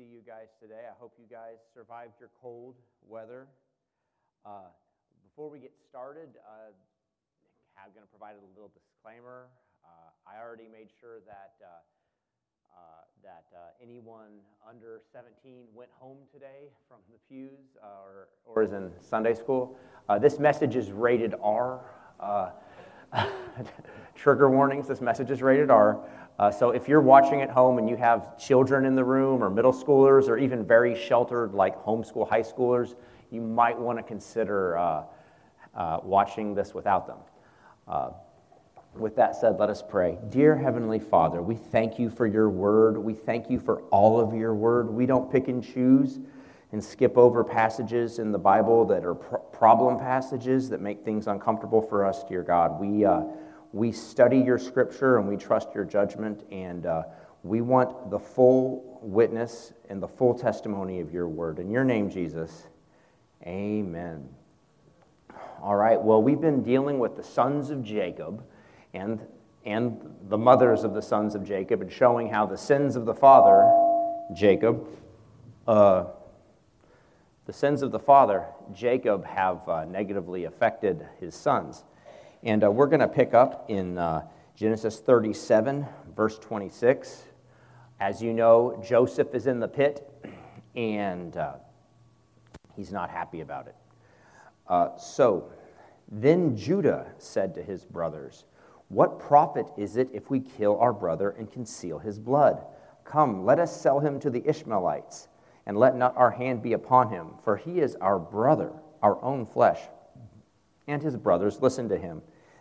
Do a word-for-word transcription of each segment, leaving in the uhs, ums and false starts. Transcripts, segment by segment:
see you guys today. I hope you guys survived your cold weather. Uh, before we get started, uh, I'm going to provide a little disclaimer. Uh, I already made sure that uh, Uh, that uh, anyone under seventeen went home today from the pews uh, or, or is in Sunday school. Uh, this message is rated R. Uh, trigger warnings, this message is rated R. Uh, so if you're watching at home and you have children in the room or middle schoolers or even very sheltered like homeschool high schoolers, you might want to consider uh, uh, watching this without them. Uh, With that said, let us pray. Dear Heavenly Father, we thank you for your word. We thank you for all of your word. We don't pick and choose and skip over passages in the Bible that are pro- problem passages that make things uncomfortable for us, dear God. We uh, we study your scripture and we trust your judgment, and uh, we want the full witness and the full testimony of your word. In your name, Jesus, amen. All right, well, we've been dealing with the sons of Jacob and and the mothers of the sons of Jacob, and showing how the sins of the father, Jacob, uh, the sins of the father, Jacob, have uh, negatively affected his sons. And uh, we're going to pick up in uh, Genesis thirty-seven, verse twenty-six. As you know, Joseph is in the pit, and uh, he's not happy about it. Uh, so, then Judah said to his brothers, "What profit is it if we kill our brother and conceal his blood? Come, let us sell him to the Ishmaelites, and let not our hand be upon him, for he is our brother, our own flesh." And his brothers listened to him.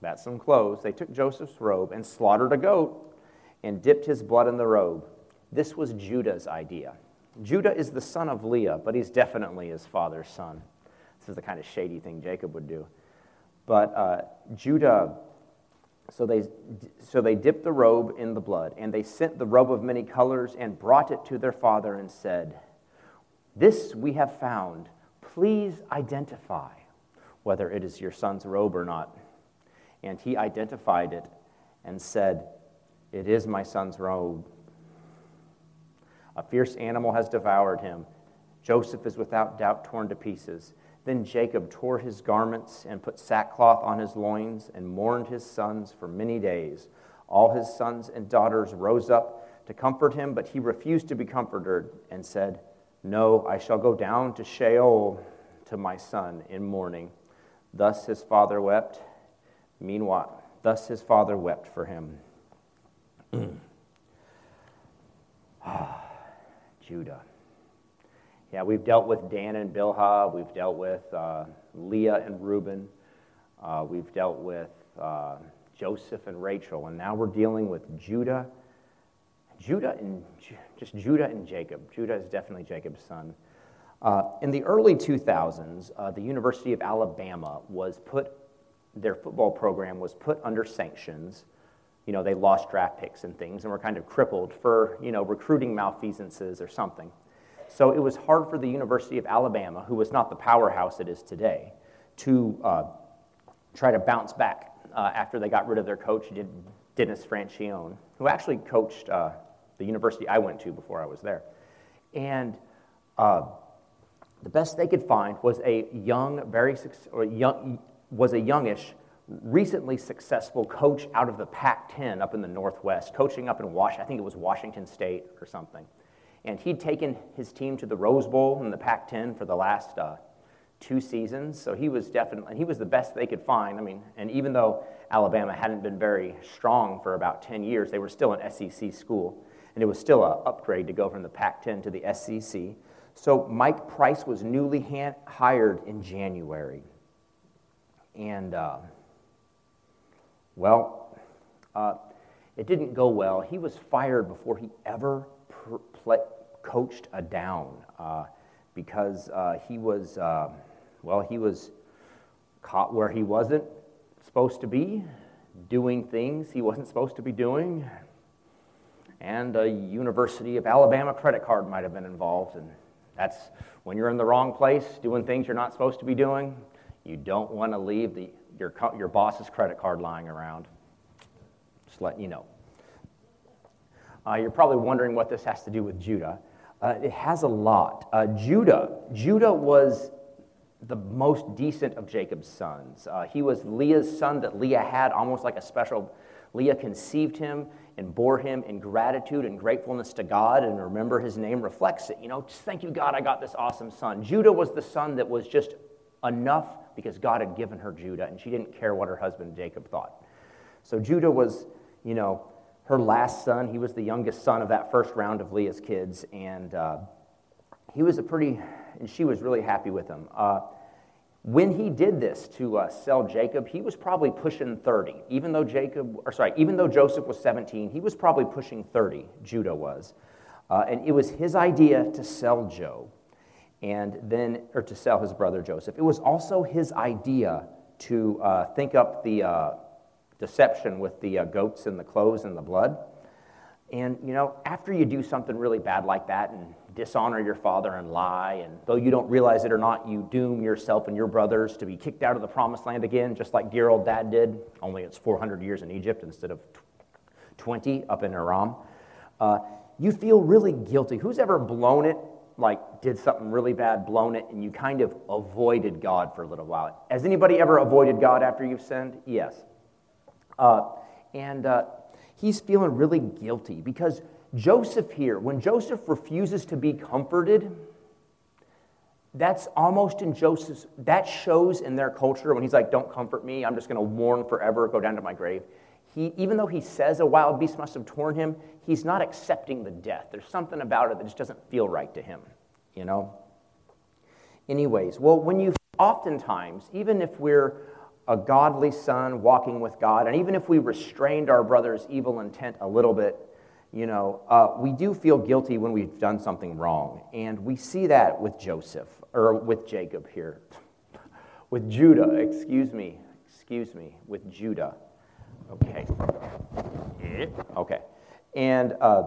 that's some clothes, they took Joseph's robe and slaughtered a goat and dipped his blood in the robe. This was Judah's idea. Judah is the son of Leah, but he's definitely his father's son. This is the kind of shady thing Jacob would do. But uh, Judah... So they so they dipped the robe in the blood, and they sent the robe of many colors and brought it to their father and said, "This we have found. Please identify whether it is your son's robe or not." And he identified it and said, "It is my son's robe. A fierce animal has devoured him. Joseph is without doubt torn to pieces." Then Jacob tore his garments and put sackcloth on his loins and mourned his sons for many days. All his sons and daughters rose up to comfort him, but he refused to be comforted and said, "No, I shall go down to Sheol to my son in mourning." Thus his father wept. Meanwhile, thus his father wept for him. Judah. Yeah, we've dealt with Dan and Bilhah. We've dealt with uh, Leah and Reuben. Uh, we've dealt with uh, Joseph and Rachel, and now we're dealing with Judah. Judah and just Judah and Jacob. Judah is definitely Jacob's son. Uh, in the early two thousands, uh, the University of Alabama was put. Their football program was put under sanctions. You know, they lost draft picks and things, and were kind of crippled for you know recruiting malfeasances or something. So it was hard for the University of Alabama, who was not the powerhouse it is today, to uh, try to bounce back uh, after they got rid of their coach, Dennis Franchione, who actually coached uh, the university I went to before I was there. And uh, the best they could find was a young, very suc- or young, was a youngish, recently successful coach out of the Pac ten up in the Northwest, coaching up in Wash. I think it was Washington State or something. And he'd taken his team to the Rose Bowl in the Pac ten for the last uh, two seasons. So he was definitely, and he was the best they could find. I mean, and even though Alabama hadn't been very strong for about ten years, they were still an S E C school. And it was still an upgrade to go from the Pac ten to the S E C. So Mike Price was newly hand, hired in January. And, uh, well, uh, it didn't go well. He was fired before he ever... Play, coached a down uh, because uh, he was, uh, well, he was caught where he wasn't supposed to be, doing things he wasn't supposed to be doing, and a University of Alabama credit card might have been involved, and that's when you're in the wrong place, doing things you're not supposed to be doing. You don't want to leave the your your boss's credit card lying around. Just letting you know. Uh, you're probably wondering what this has to do with Judah. Uh, it has a lot. Uh, Judah, Judah was the most decent of Jacob's sons. Uh, he was Leah's son that Leah had, almost like a special. Leah conceived him and bore him in gratitude and gratefulness to God, and remember his name reflects it. You know, just thank you, God, I got this awesome son. Judah was the son that was just enough because God had given her Judah, and she didn't care what her husband Jacob thought. So Judah was, you know, her last son. He was the youngest son of that first round of Leah's kids, and uh, he was a pretty, and she was really happy with him. Uh, When he did this to uh, sell Jacob, he was probably pushing thirty. Even though Jacob, or sorry, even though Joseph was seventeen, he was probably pushing thirty. Judah was, uh, and it was his idea to sell Job, and then or to sell his brother Joseph. It was also his idea to uh, think up the uh, deception with the uh, goats and the clothes and the blood. And you know, after you do something really bad like that, and dishonor your father and lie, and though you don't realize it or not, you doom yourself and your brothers to be kicked out of the promised land again, just like dear old dad did, only it's four hundred years in Egypt instead of twenty up in Aram. Uh, you feel really guilty. Who's ever blown it, like did something really bad, blown it, and you kind of avoided God for a little while? Has anybody ever avoided God after you've sinned? Yes. Uh, and uh, he's feeling really guilty because Joseph here, when Joseph refuses to be comforted, that's almost in Joseph's, that shows in their culture when he's like, don't comfort me, I'm just going to mourn forever, go down to my grave. He, even though he says a wild beast must have torn him, he's not accepting the death. There's something about it that just doesn't feel right to him, you know? Anyways, well, when you, oftentimes, even if we're a godly son walking with God, and even if we restrained our brother's evil intent a little bit, You know, uh, we do feel guilty when we've done something wrong, and we see that with Joseph, or with Jacob here, with Judah, excuse me, excuse me, with Judah, okay, okay, and uh,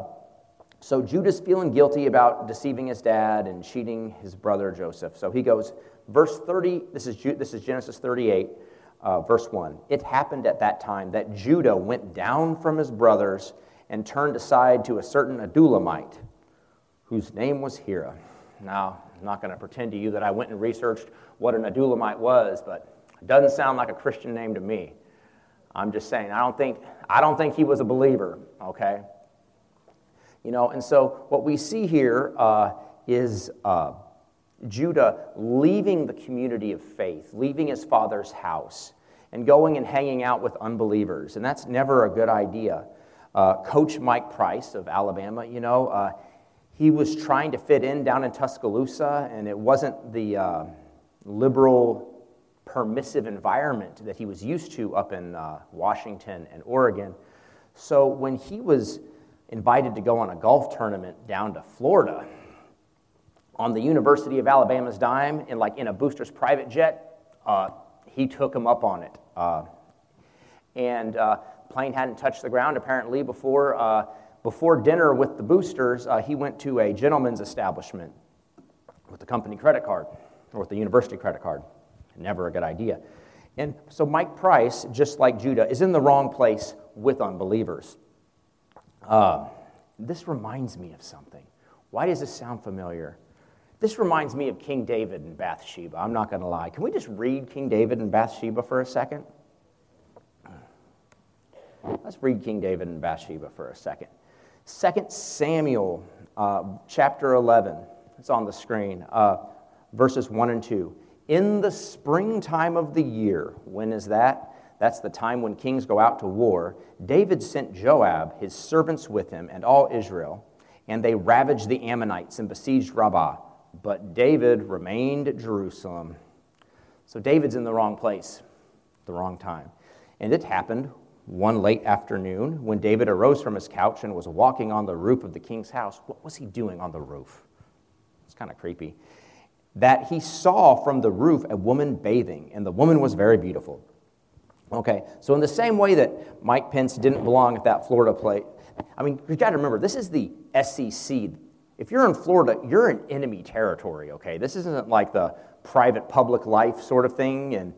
so Judah's feeling guilty about deceiving his dad and cheating his brother Joseph, so he goes, verse thirty, this is, this is Genesis thirty-eight, uh, verse one, it happened at that time that Judah went down from his brothers and turned aside to a certain Adullamite, whose name was Hira. Now, I'm not going to pretend to you that I went and researched what an Adullamite was, but it doesn't sound like a Christian name to me. I'm just saying, I don't think I don't think he was a believer, okay? You know, and so what we see here uh, is uh, Judah leaving the community of faith, leaving his father's house, and going and hanging out with unbelievers, and that's never a good idea. Uh, Coach Mike Price of Alabama, you know, uh, he was trying to fit in down in Tuscaloosa, and it wasn't the uh, liberal, permissive environment that he was used to up in uh, Washington and Oregon. So when he was invited to go on a golf tournament down to Florida, on the University of Alabama's dime, and like in a booster's private jet, uh, he took him up on it. Uh, and... Uh, plane hadn't touched the ground apparently before uh, before dinner with the boosters. Uh, he went to a gentleman's establishment with the company credit card or with the university credit card. Never a good idea. And so Mike Price, just like Judah, is in the wrong place with unbelievers. Uh, this reminds me of something. Why does this sound familiar? This reminds me of King David and Bathsheba. I'm not going to lie. Can we just read King David and Bathsheba for a second? Let's read King David and Bathsheba for a second. Second Samuel uh, chapter eleven, it's on the screen, uh, verses one and two. In the springtime of the year, when is that? That's the time when kings go out to war. David sent Joab, his servants with him, and all Israel, and they ravaged the Ammonites and besieged Rabbah. But David remained at Jerusalem. So David's in the wrong place, the wrong time. And it happened One late afternoon, when David arose from his couch and was walking on the roof of the king's house, what was he doing on the roof? It's kind of creepy. That he saw from the roof a woman bathing, and the woman was very beautiful. Okay, so in the same way that Mike Pence didn't belong at that Florida play, I mean, you got to remember, this is the S E C. If you're in Florida, you're in enemy territory, okay? This isn't like the private-public life sort of thing and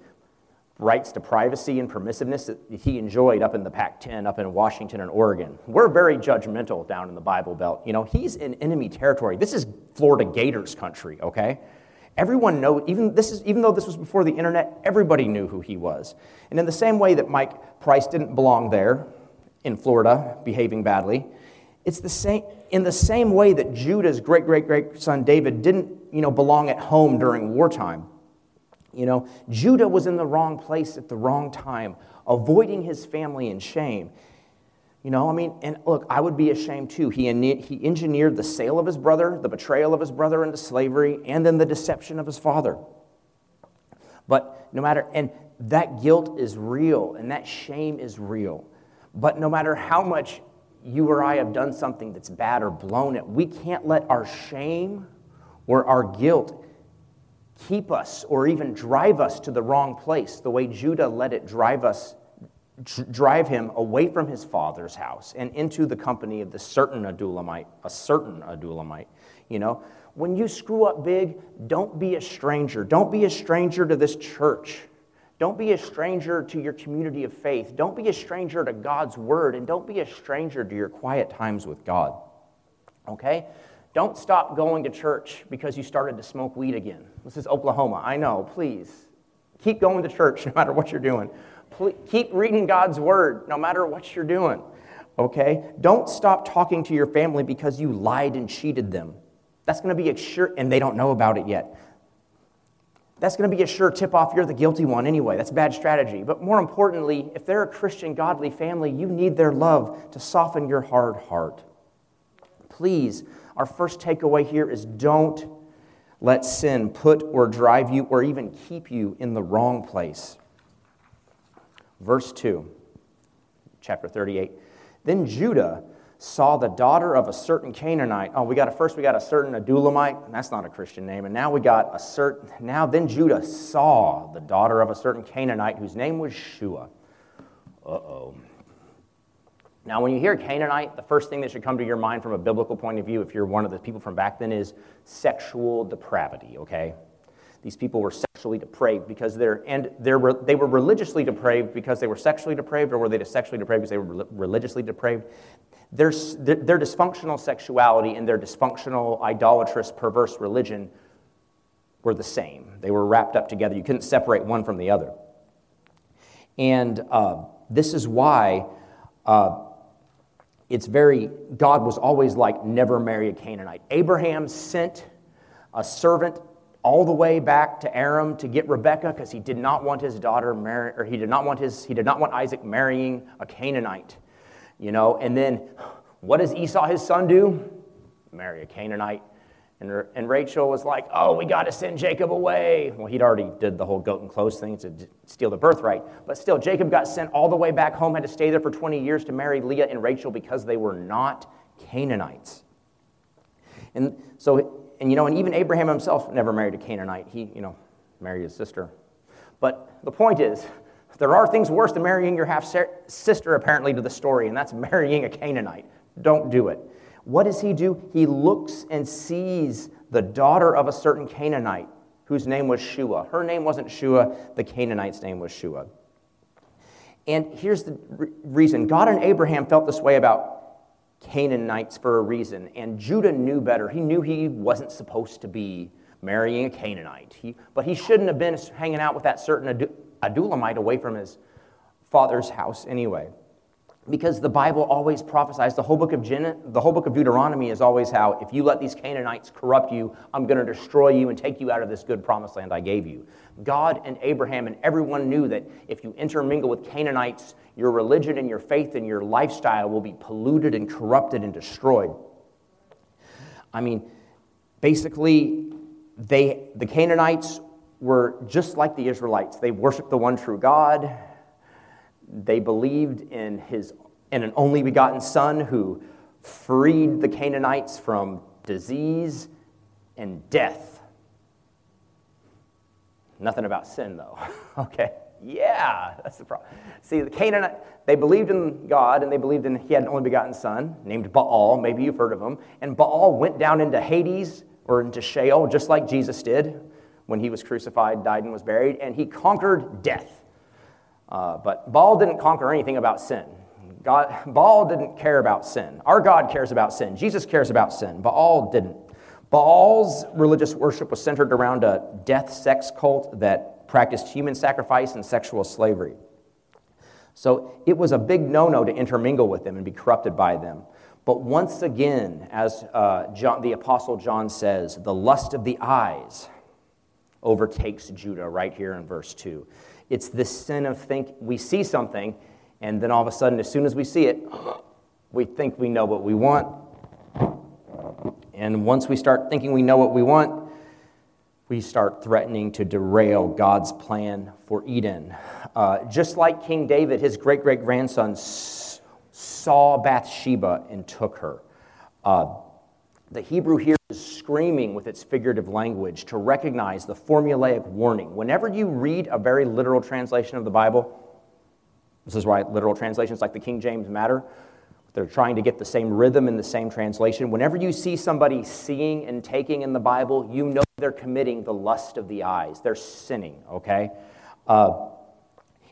rights to privacy and permissiveness that he enjoyed up in the Pac ten, up in Washington and Oregon. We're very judgmental down in the Bible Belt. You know, he's in enemy territory. This is Florida Gators country, okay? Everyone knows, even this is even though this was before the internet, everybody knew who he was. And in the same way that Mike Price didn't belong there in Florida, behaving badly, it's the same in the same way that Judah's great great great son David didn't, you know, belong at home during wartime. You know, Judah was in the wrong place at the wrong time, avoiding his family in shame. You know, I mean, and look, I would be ashamed too. He he engineered the sale of his brother, the betrayal of his brother into slavery, and then the deception of his father. But no matter, and that guilt is real, and that shame is real. But no matter how much you or I have done something that's bad or blown it, we can't let our shame or our guilt keep us or even drive us to the wrong place the way Judah let it drive us, drive him away from his father's house and into the company of the certain Adullamite, a certain Adullamite. You know, when you screw up big, don't be a stranger. Don't be a stranger to this church. Don't be a stranger to your community of faith. Don't be a stranger to God's word, and don't be a stranger to your quiet times with God, okay? Don't stop going to church because you started to smoke weed again. This is Oklahoma. I know, please. Keep going to church no matter what you're doing. Please, keep reading God's word no matter what you're doing, okay? Don't stop talking to your family because you lied and cheated them. That's going to be a sure, and they don't know about it yet. That's going to be a sure tip-off you're the guilty one anyway. That's bad strategy. But more importantly, if they're a Christian, godly family, you need their love to soften your hard heart. Please, our first takeaway here is don't let sin put or drive you or even keep you in the wrong place. Verse two, chapter thirty-eight. Then Judah saw the daughter of a certain Canaanite. Oh, we got a first we got a certain Adullamite. That's not a Christian name. And now we got a certain, now then Judah saw the daughter of a certain Canaanite whose name was Shua. Uh-oh. Now, when you hear Canaanite, the first thing that should come to your mind from a biblical point of view, if you're one of the people from back then, is sexual depravity, okay? These people were sexually depraved because they're, and they're, they were religiously depraved because they were sexually depraved, or were they sexually depraved because they were religiously depraved? Their, their dysfunctional sexuality and their dysfunctional, idolatrous, perverse religion were the same. They were wrapped up together. You couldn't separate one from the other. And uh, this is why uh, it's very, God was always like, never marry a Canaanite. Abraham sent a servant all the way back to Aram to get Rebekah because he did not want his daughter marry, or he did not want his, he did not want Isaac marrying a Canaanite. You know, and then what does Esau, his son, do? Marry a Canaanite. And, and Rachel was like, oh, we got to send Jacob away. Well, he'd already did the whole goat and clothes thing to steal the birthright. But still, Jacob got sent all the way back home, had to stay there for twenty years to marry Leah and Rachel because they were not Canaanites. And so, and you know, and even Abraham himself never married a Canaanite. He, you know, married his sister. But the point is, there are things worse than marrying your half-sister, apparently, to the story, and that's marrying a Canaanite. Don't do it. What does he do? He looks and sees the daughter of a certain Canaanite, whose name was Shua. Her name wasn't Shua. The Canaanite's name was Shua. And here's the re- reason. God and Abraham felt this way about Canaanites for a reason, and Judah knew better. He knew he wasn't supposed to be marrying a Canaanite, he, but he shouldn't have been hanging out with that certain Adu- Adullamite away from his father's house anyway, because the Bible always prophesies. The whole book of Gen- the whole book of Deuteronomy is always how, if you let these Canaanites corrupt you, I'm going to destroy you and take you out of this good promised land I gave you. God and Abraham and everyone knew that if you intermingle with Canaanites, your religion and your faith and your lifestyle will be polluted and corrupted and destroyed. I mean, basically, they the Canaanites were just like the Israelites. They worshiped the one true God. They believed in his in an only begotten son who freed the Canaanites from disease and death. Nothing about sin, though. Okay, yeah, that's the problem. See, the Canaanite, they believed in God, and they believed in he had an only begotten son named Baal. Maybe you've heard of him. And Baal went down into Hades, or into Sheol, just like Jesus did when he was crucified, died, and was buried, and he conquered death. Uh, but Baal didn't conquer anything about sin. God, Baal didn't care about sin. Our God cares about sin. Jesus cares about sin. Baal didn't. Baal's religious worship was centered around a death sex cult that practiced human sacrifice and sexual slavery. So it was a big no-no to intermingle with them and be corrupted by them. But once again, as uh, John, the Apostle John says, the lust of the eyes overtakes Judah right here in verse two. It's this sin of think we see something, and then all of a sudden, as soon as we see it, we think we know what we want. And once we start thinking we know what we want, we start threatening to derail God's plan for Eden. Uh, just like King David, his great-great-grandson saw Bathsheba and took her. Uh, the Hebrew here is screaming with its figurative language to recognize the formulaic warning. Whenever you read a very literal translation of the Bible, this is why literal translations like the King James matter. They're trying to get the same rhythm and the same translation. Whenever you see somebody seeing and taking in the Bible, you know they're committing the lust of the eyes. They're sinning, okay? Uh,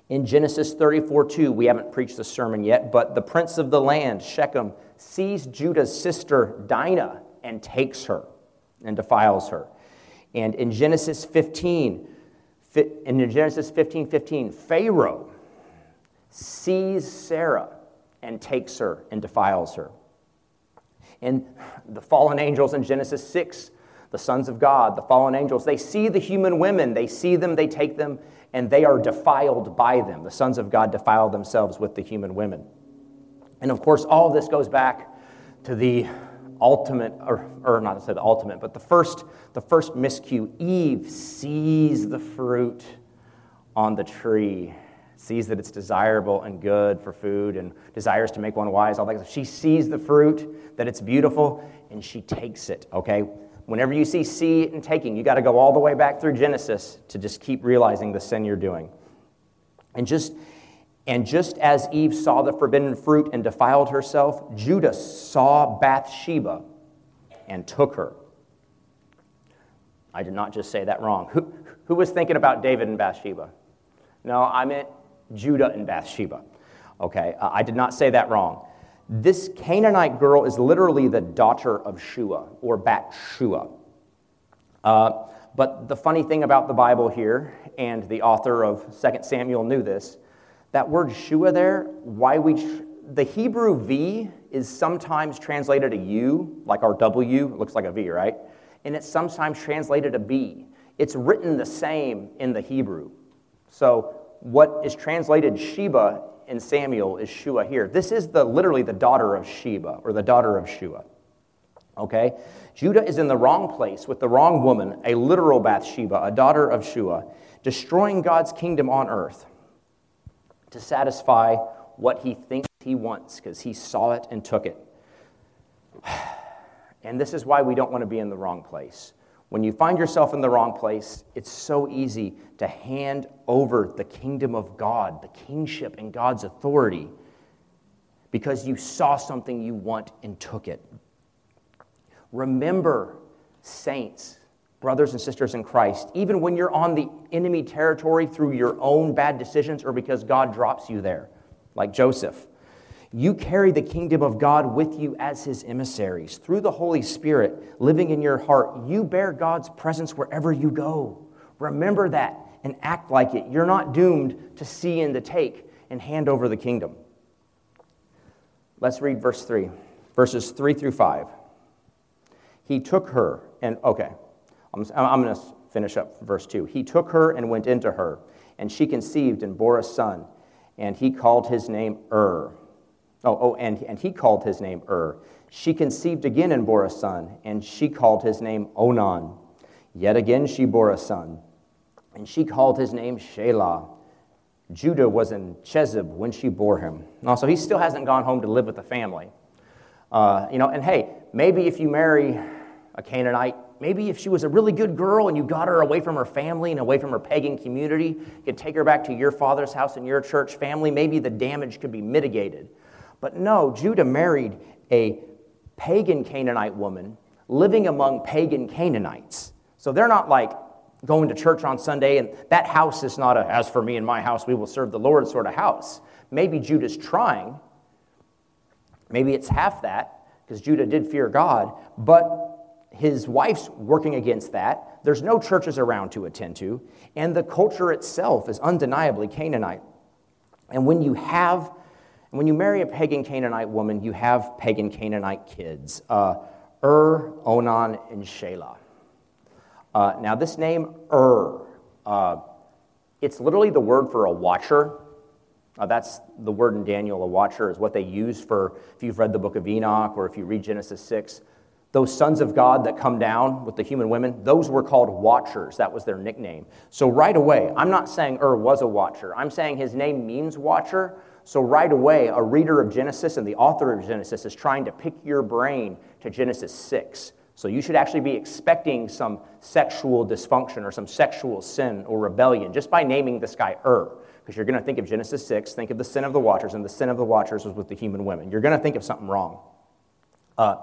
in Genesis thirty-four two, we haven't preached the sermon yet, but the prince of the land, Shechem, sees Judah's sister Dinah and takes her and defiles her. And in Genesis fifteen, in Genesis fifteen fifteen, Pharaoh sees Sarah and takes her and defiles her. And the fallen angels in Genesis six, the sons of God, the fallen angels, they see the human women, they see them, they take them, and they are defiled by them. The sons of God defile themselves with the human women. And of course, all of this goes back to the ultimate, or, or not to say the ultimate, but the first, the first miscue. Eve sees the fruit on the tree, sees that it's desirable and good for food and desires to make one wise, all that stuff. She sees the fruit, that it's beautiful, and she takes it, okay? Whenever you see seed and taking, you got to go all the way back through Genesis to just keep realizing the sin you're doing. And just, and just as Eve saw the forbidden fruit and defiled herself, Judah saw Bathsheba and took her. I did not just say that wrong. Who, who was thinking about David and Bathsheba? No, I meant Judah and Bathsheba. Okay, uh, I did not say that wrong. This Canaanite girl is literally the daughter of Shua, or Bathshua. Uh, but the funny thing about the Bible here, and the author of Second Samuel knew this, that word Shua there, why we tr- the Hebrew V is sometimes translated a U, like our W, it looks like a V, right? And it's sometimes translated a B. It's written the same in the Hebrew. So what is translated Sheba in Samuel is Shua here. This is the literally the daughter of Sheba, or the daughter of Shua. Okay? Judah is in the wrong place with the wrong woman, a literal Bathsheba, a daughter of Shua, destroying God's kingdom on earth to satisfy what he thinks he wants, because he saw it and took it. And this is why we don't want to be in the wrong place. When you find yourself in the wrong place, it's so easy to hand over the kingdom of God, the kingship and God's authority, because you saw something you want and took it. Remember, saints, brothers and sisters in Christ, even when you're on the enemy territory through your own bad decisions or because God drops you there, like Joseph, you carry the kingdom of God with you as his emissaries. Through the Holy Spirit living in your heart, you bear God's presence wherever you go. Remember that and act like it. You're not doomed to see and to take and hand over the kingdom. Let's read verse three, verses three through five. He took her and, okay, I'm, I'm going to finish up verse two. He took her and went into her, and she conceived and bore a son, and he called his name Er. Oh, oh, and, and he called his name Er. She conceived again and bore a son, and she called his name Onan. Yet again she bore a son, and she called his name Shelah. Judah was in Chezib when she bore him. And also, he still hasn't gone home to live with the family. Uh, you know, and hey, maybe if you marry a Canaanite, maybe if she was a really good girl and you got her away from her family and away from her pagan community, you could take her back to your father's house and your church family, maybe the damage could be mitigated. But no, Judah married a pagan Canaanite woman living among pagan Canaanites. So they're not like going to church on Sunday, and that house is not a, as for me and my house, we will serve the Lord sort of house. Maybe Judah's trying. Maybe it's half that, because Judah did fear God, but his wife's working against that. There's no churches around to attend to, and the culture itself is undeniably Canaanite. And when you have, when you marry a pagan Canaanite woman, you have pagan Canaanite kids, uh, Ur, Onan, and Shelah. Uh, now, this name, Ur, uh, it's literally the word for a watcher. Uh, that's the word in Daniel, a watcher, is what they use for, if you've read the book of Enoch or if you read Genesis six, those sons of God that come down with the human women, those were called watchers. That was their nickname. So right away, I'm not saying Ur was a watcher. I'm saying his name means watcher. So right away, a reader of Genesis and the author of Genesis is trying to pick your brain to Genesis six. So you should actually be expecting some sexual dysfunction or some sexual sin or rebellion just by naming this guy Ur. Because you're going to think of Genesis six, think of the sin of the watchers, and the sin of the watchers was with the human women. You're going to think of something wrong. Uh,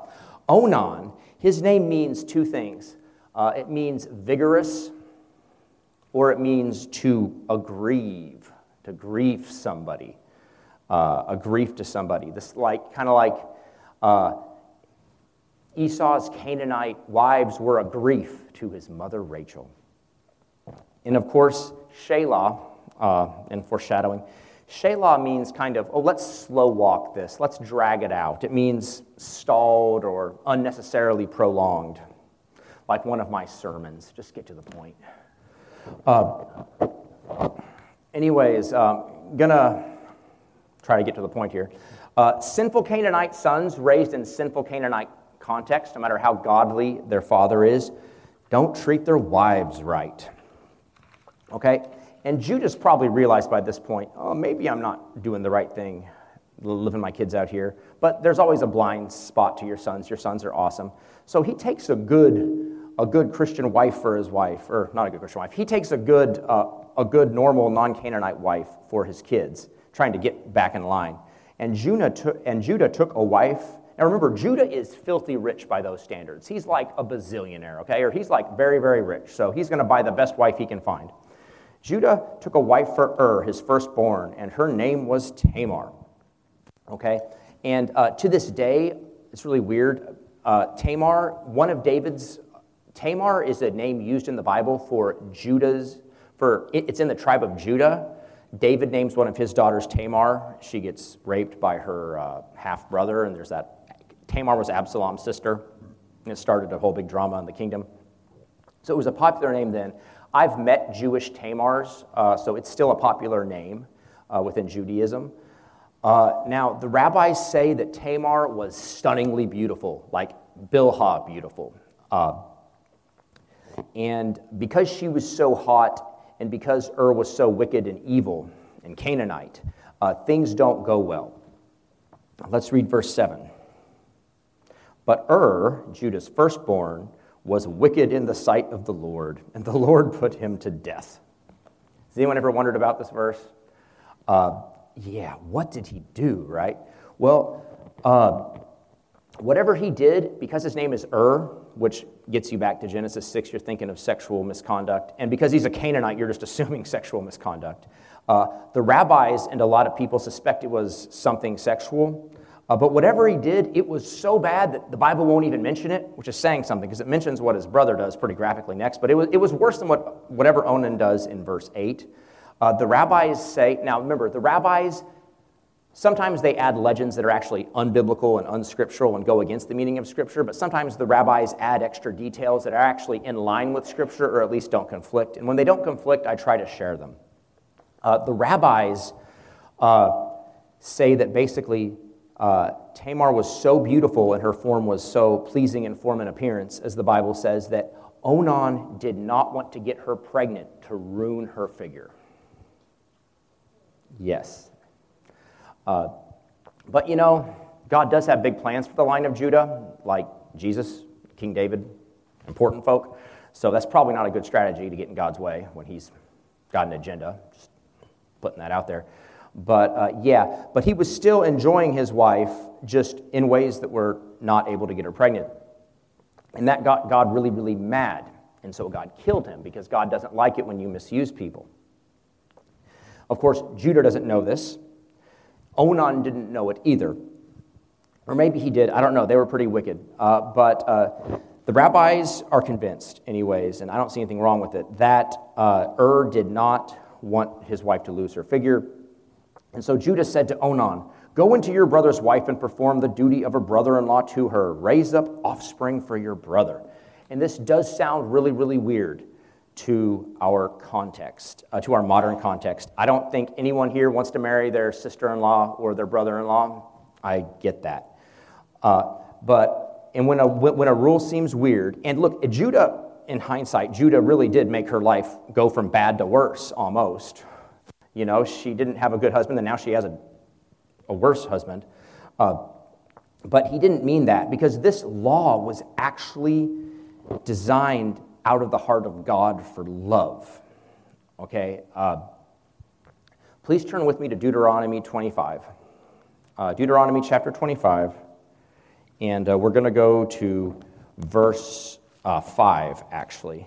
Onan, his name means two things. Uh, it means vigorous, or it means to aggrieve, to grieve somebody, uh, a grief to somebody. This like kind of like uh, Esau's Canaanite wives were a grief to his mother Rachel. And of course, Shelah, Uh, and foreshadowing. Shelah means kind of, oh, let's slow walk this. Let's drag it out. It means stalled or unnecessarily prolonged, like one of my sermons. Just get to the point. Uh, anyways, um, gonna try to get to the point here. Uh, sinful Canaanite sons raised in sinful Canaanite context, no matter how godly their father is, don't treat their wives right. Okay? And Judah's probably realized by this point, oh, maybe I'm not doing the right thing, living my kids out here. But there's always a blind spot to your sons. Your sons are awesome. So he takes a good a good Christian wife for his wife, or not a good Christian wife. He takes a good, uh, a good normal, non-Canaanite wife for his kids, trying to get back in line. And Judah took, and Judah took a wife. Now remember, Judah is filthy rich by those standards. He's like a bazillionaire, okay? Or he's like very, very rich. So he's going to buy the best wife he can find. Judah took a wife for Ur, his firstborn, and her name was Tamar. Okay? And uh, to this day, it's really weird. Uh, Tamar, one of David's, Tamar is a name used in the Bible for Judah's, for it's in the tribe of Judah. David names one of his daughters Tamar. She gets raped by her uh, half-brother, and there's that. Tamar was Absalom's sister, and it started a whole big drama in the kingdom. So it was a popular name then. I've met Jewish Tamars, uh, so it's still a popular name uh, within Judaism. Uh, now, the rabbis say that Tamar was stunningly beautiful, like Bilhah beautiful. Uh, and because she was so hot, and because Ur was so wicked and evil and Canaanite, uh, things don't go well. Let's read verse seven. But Ur, Judah's firstborn, was wicked in the sight of the Lord, and the Lord put him to death. Has anyone ever wondered about this verse? Uh, yeah, what did he do, right? Well, uh, whatever he did, because his name is Ur, which gets you back to Genesis six, you're thinking of sexual misconduct, and because he's a Canaanite, you're just assuming sexual misconduct. Uh, the rabbis and a lot of people suspect it was something sexual. Uh, but whatever he did, it was so bad that the Bible won't even mention it, which is saying something, because it mentions what his brother does pretty graphically next. But it was it was worse than what whatever Onan does in verse eight. Uh, the rabbis say, now remember, the rabbis, sometimes they add legends that are actually unbiblical and unscriptural and go against the meaning of Scripture, but sometimes the rabbis add extra details that are actually in line with Scripture, or at least don't conflict. And when they don't conflict, I try to share them. Uh, the rabbis uh, say that basically, Uh, Tamar was so beautiful and her form was so pleasing in form and appearance, as the Bible says, that Onan did not want to get her pregnant to ruin her figure. Yes. Uh, but, you know, God does have big plans for the line of Judah, like Jesus, King David, important folk. So that's probably not a good strategy to get in God's way when he's got an agenda. Just putting that out there. But, uh, yeah, but he was still enjoying his wife just in ways that were not able to get her pregnant. And that got God really, really mad. And so God killed him because God doesn't like it when you misuse people. Of course, Judah doesn't know this. Onan didn't know it either. Or maybe he did. I don't know. They were pretty wicked. Uh, but uh, the rabbis are convinced anyways, and I don't see anything wrong with it, that uh, Ur did not want his wife to lose her figure. And so Judah said to Onan, "Go into your brother's wife and perform the duty of a brother-in-law to her. Raise up offspring for your brother." And this does sound really, really weird to our context, uh, to our modern context. I don't think anyone here wants to marry their sister-in-law or their brother-in-law. I get that. Uh, but and when a when a rule seems weird, and look, Judah, in hindsight, Judah really did make her life go from bad to worse almost. You know, she didn't have a good husband, and now she has a, a worse husband. Uh, but he didn't mean that, because this law was actually designed out of the heart of God for love. Okay? Uh, please turn with me to Deuteronomy twenty-five. Uh, Deuteronomy chapter twenty-five, and uh, we're going to go to verse uh, five, actually.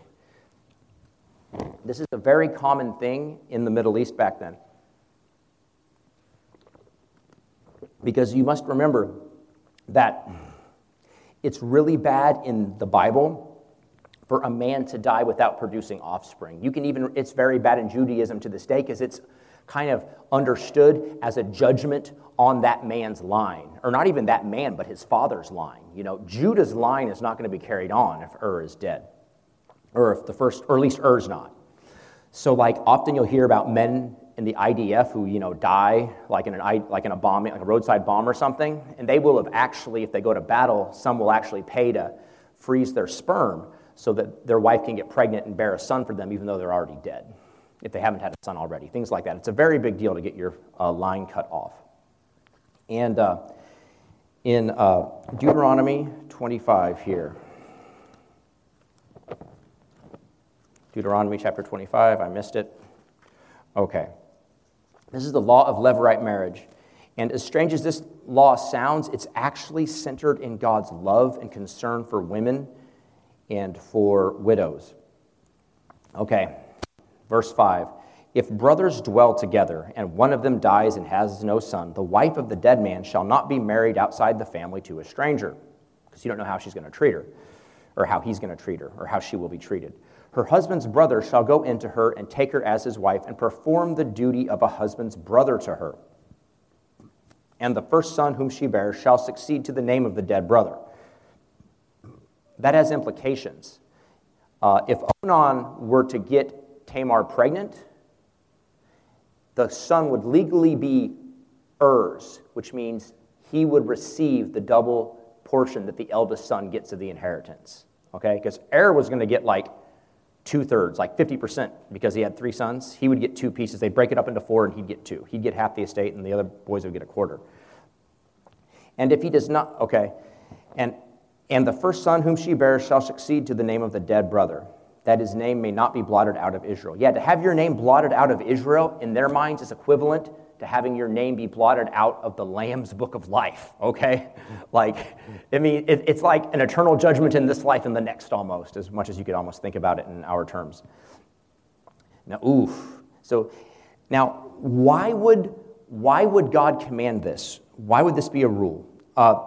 This is a very common thing in the Middle East back then. Because you must remember that it's really bad in the Bible for a man to die without producing offspring. You can even, it's very bad in Judaism to this day because it's kind of understood as a judgment on that man's line. Or not even that man, but his father's line. You know, Judah's line is not going to be carried on if Ur is dead. Or if the first, or at least Ur's not. So, like, often you'll hear about men in the I D F who, you know, die like in an like in a bombing, like a roadside bomb or something, and they will have actually, if they go to battle, some will actually pay to freeze their sperm so that their wife can get pregnant and bear a son for them, even though they're already dead, if they haven't had a son already. Things like that. It's a very big deal to get your uh, line cut off. And uh, in uh, Deuteronomy twenty-five here. Deuteronomy chapter twenty-five, I missed it. Okay. This is the law of Levirate marriage. And as strange as this law sounds, it's actually centered in God's love and concern for women and for widows. Okay, verse five. If brothers dwell together and one of them dies and has no son, the wife of the dead man shall not be married outside the family to a stranger, because you don't know how she's going to treat her, or how he's going to treat her, or how she will be treated. Her husband's brother shall go into her and take her as his wife and perform the duty of a husband's brother to her. And the first son whom she bears shall succeed to the name of the dead brother. That has implications. Uh, if Onan were to get Tamar pregnant, the son would legally be Ur's, which means he would receive the double portion that the eldest son gets of the inheritance. Okay? Because Er was going to get like two-thirds, like fifty percent, because he had three sons. He would get two pieces. They'd break it up into four, and he'd get two. He'd get half the estate, and the other boys would get a quarter. And if he does not, okay, and and the first son whom she bears shall succeed to the name of the dead brother, that his name may not be blotted out of Israel. Yeah, to have your name blotted out of Israel, in their minds, is equivalent to having your name be blotted out of the Lamb's book of life, okay? Like, I mean, it, it's like an eternal judgment in this life and the next almost, as much as you could almost think about it in our terms. Now, oof. So, now, why would why would God command this? Why would this be a rule? Uh,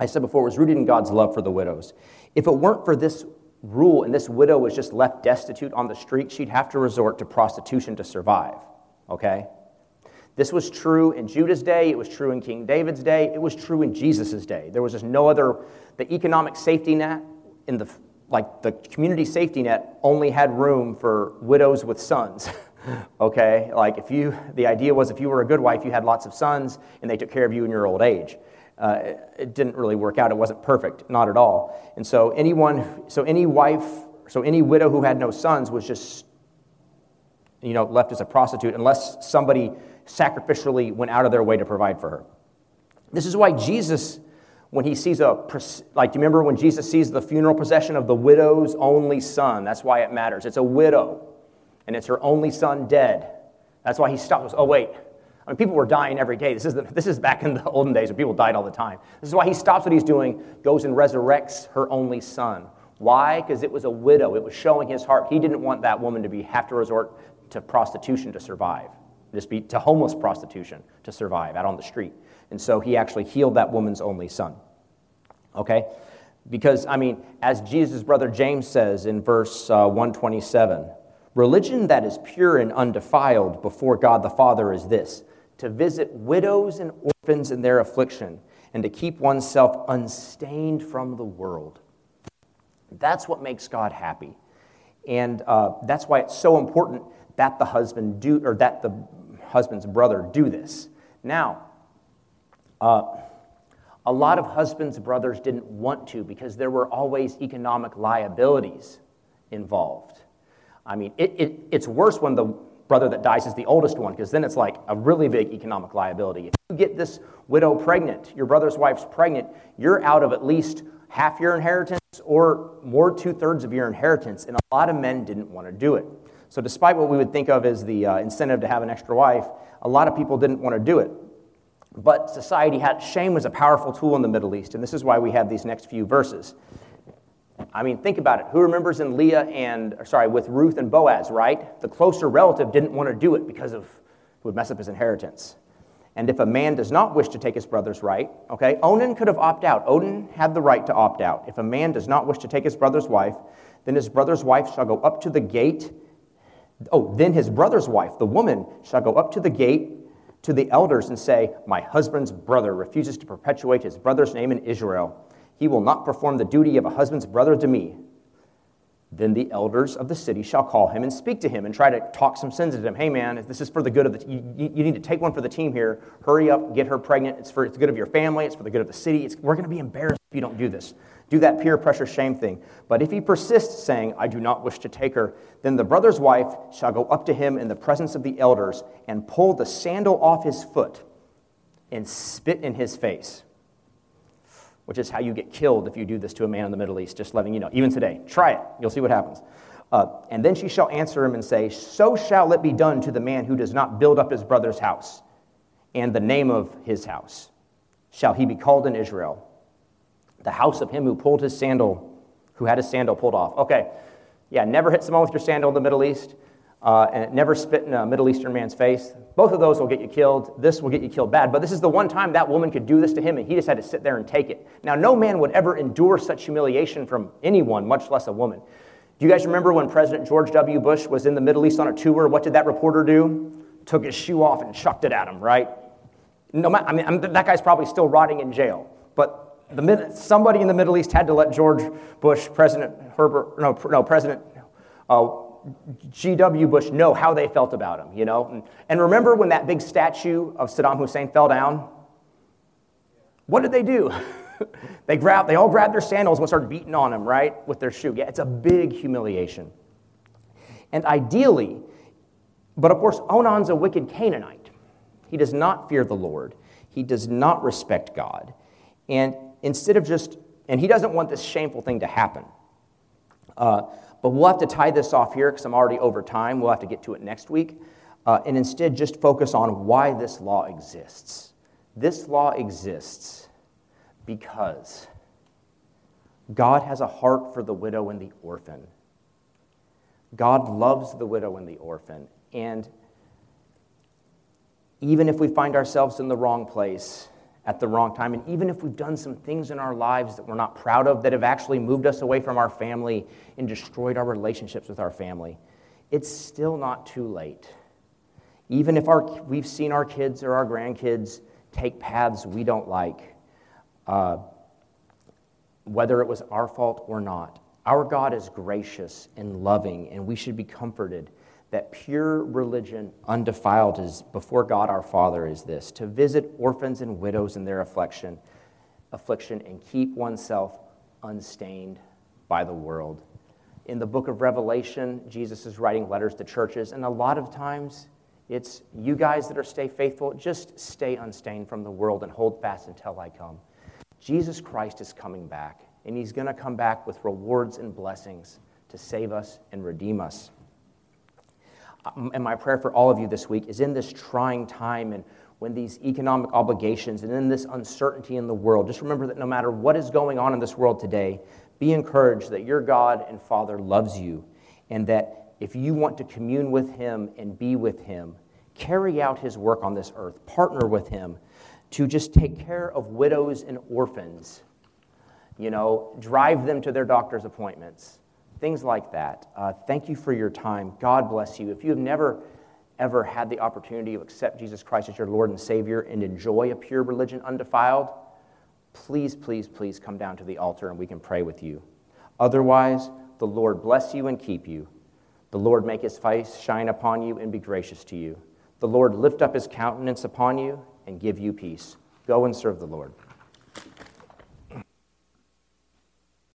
I said before, it was rooted in God's love for the widows. If it weren't for this rule and this widow was just left destitute on the street, she'd have to resort to prostitution to survive, okay? This was true in Judah's day, it was true in King David's day, it was true in Jesus' day. There was just no other, the economic safety net, in the like the community safety net only had room for widows with sons, okay? Like if you, the idea was if you were a good wife, you had lots of sons and they took care of you in your old age. Uh, it, it didn't really work out, it wasn't perfect, not at all. And so anyone, so any wife, so any widow who had no sons was just, you know, left as a prostitute unless somebody sacrificially went out of their way to provide for her. This is why Jesus, when he sees a, like, you remember when Jesus sees the funeral procession of the widow's only son? That's why it matters. It's a widow, and it's her only son dead. That's why he stops. Oh, wait. I mean, people were dying every day. This is, the, this is back in the olden days when people died all the time. This is why he stops what he's doing, goes and resurrects her only son. Why? Because it was a widow. It was showing his heart. He didn't want that woman to be have to resort to prostitution to survive, just be to homeless prostitution to survive out on the street. And so he actually healed that woman's only son. Okay? Because, I mean, as Jesus' brother James says in verse uh, one twenty-seven, religion that is pure and undefiled before God the Father is this, to visit widows and orphans in their affliction and to keep oneself unstained from the world. That's what makes God happy. And uh, that's why it's so important that the husband do, or that the husband's brother do this. Now, uh, a lot of husbands' brothers didn't want to because there were always economic liabilities involved. I mean, it, it, it's worse when the brother that dies is the oldest one, because then it's like a really big economic liability. If you get this widow pregnant, your brother's wife's pregnant, you're out of at least half your inheritance or more two-thirds of your inheritance, and a lot of men didn't want to do it. So despite what we would think of as the uh, incentive to have an extra wife, a lot of people didn't want to do it. But society had, shame was a powerful tool in the Middle East, and this is why we have these next few verses. I mean, think about it. Who remembers in Leah and, sorry, with Ruth and Boaz, right? The closer relative didn't want to do it because of, it would mess up his inheritance. And if a man does not wish to take his brother's right, okay, Onan could have opted out. Onan had the right to opt out. If a man does not wish to take his brother's wife, then his brother's wife shall go up to the gate. Oh, then his brother's wife, the woman, shall go up to the gate to the elders and say, my husband's brother refuses to perpetuate his brother's name in Israel. He will not perform the duty of a husband's brother to me. Then the elders of the city shall call him and speak to him and try to talk some sense into him. Hey, man, this is for the good of the t- you, you need to take one for the team here. Hurry up, get her pregnant. It's for it's the good of your family. It's for the good of the city. It's, we're going to be embarrassed if you don't do this. Do that peer pressure shame thing. But if he persists, saying, I do not wish to take her, then the brother's wife shall go up to him in the presence of the elders and pull the sandal off his foot and spit in his face, which is how you get killed if you do this to a man in the Middle East, just letting you know, even today. Try it. You'll see what happens. Uh, and then she shall answer him and say, so shall it be done to the man who does not build up his brother's house, and the name of his house shall he be called in Israel, the house of him who pulled his sandal, who had his sandal pulled off. Okay, yeah, never hit someone with your sandal in the Middle East, uh, and never spit in a Middle Eastern man's face. Both of those will get you killed. This will get you killed bad. But this is the one time that woman could do this to him, and he just had to sit there and take it. Now, no man would ever endure such humiliation from anyone, much less a woman. Do you guys remember when President George W. Bush was in the Middle East on a tour? What did that reporter do? Took his shoe off and chucked it at him, right? No, I mean, that guy's probably still rotting in jail. But the somebody in the Middle East had to let George Bush, President Herbert, no, no, President. Uh, G W Bush know how they felt about him, you know? And, and remember when that big statue of Saddam Hussein fell down? What did they do? they grabbed, they all grabbed their sandals and started beating on him, right, with their shoe. Yeah, it's a big humiliation. And ideally, but of course, Onan's a wicked Canaanite. He does not fear the Lord. He does not respect God. And instead of just, and he doesn't want this shameful thing to happen. Uh, But we'll have to tie this off here because I'm already over time. We'll have to get to it next week. Uh, and instead, just focus on why this law exists. This law exists because God has a heart for the widow and the orphan. God loves the widow and the orphan. And even if we find ourselves in the wrong place at the wrong time, and even if we've done some things in our lives that we're not proud of that have actually moved us away from our family and destroyed our relationships with our family, it's still not too late. Even if our, we've seen our kids or our grandkids take paths we don't like, uh, whether it was our fault or not, our God is gracious and loving, and we should be comforted that pure religion, undefiled, is before God our Father is this, to visit orphans and widows in their affliction, affliction and keep oneself unstained by the world. In the book of Revelation, Jesus is writing letters to churches, and a lot of times It's you guys that are stay faithful, just stay unstained from the world and hold fast until I come. Jesus Christ is coming back, and he's going to come back with rewards and blessings to save us and redeem us. And my prayer for all of you this week is in this trying time and when these economic obligations and in this uncertainty in the world, just remember that no matter what is going on in this world today, be encouraged that your God and Father loves you, and that if you want to commune with him and be with him, carry out his work on this earth, partner with him to just take care of widows and orphans, you know, drive them to their doctor's appointments, things like that. Uh, thank you for your time. God bless you. If you have never, ever had the opportunity to accept Jesus Christ as your Lord and Savior and enjoy a pure religion undefiled, please, please, please come down to the altar and we can pray with you. Otherwise, the Lord bless you and keep you. The Lord make his face shine upon you and be gracious to you. The Lord lift up his countenance upon you and give you peace. Go and serve the Lord.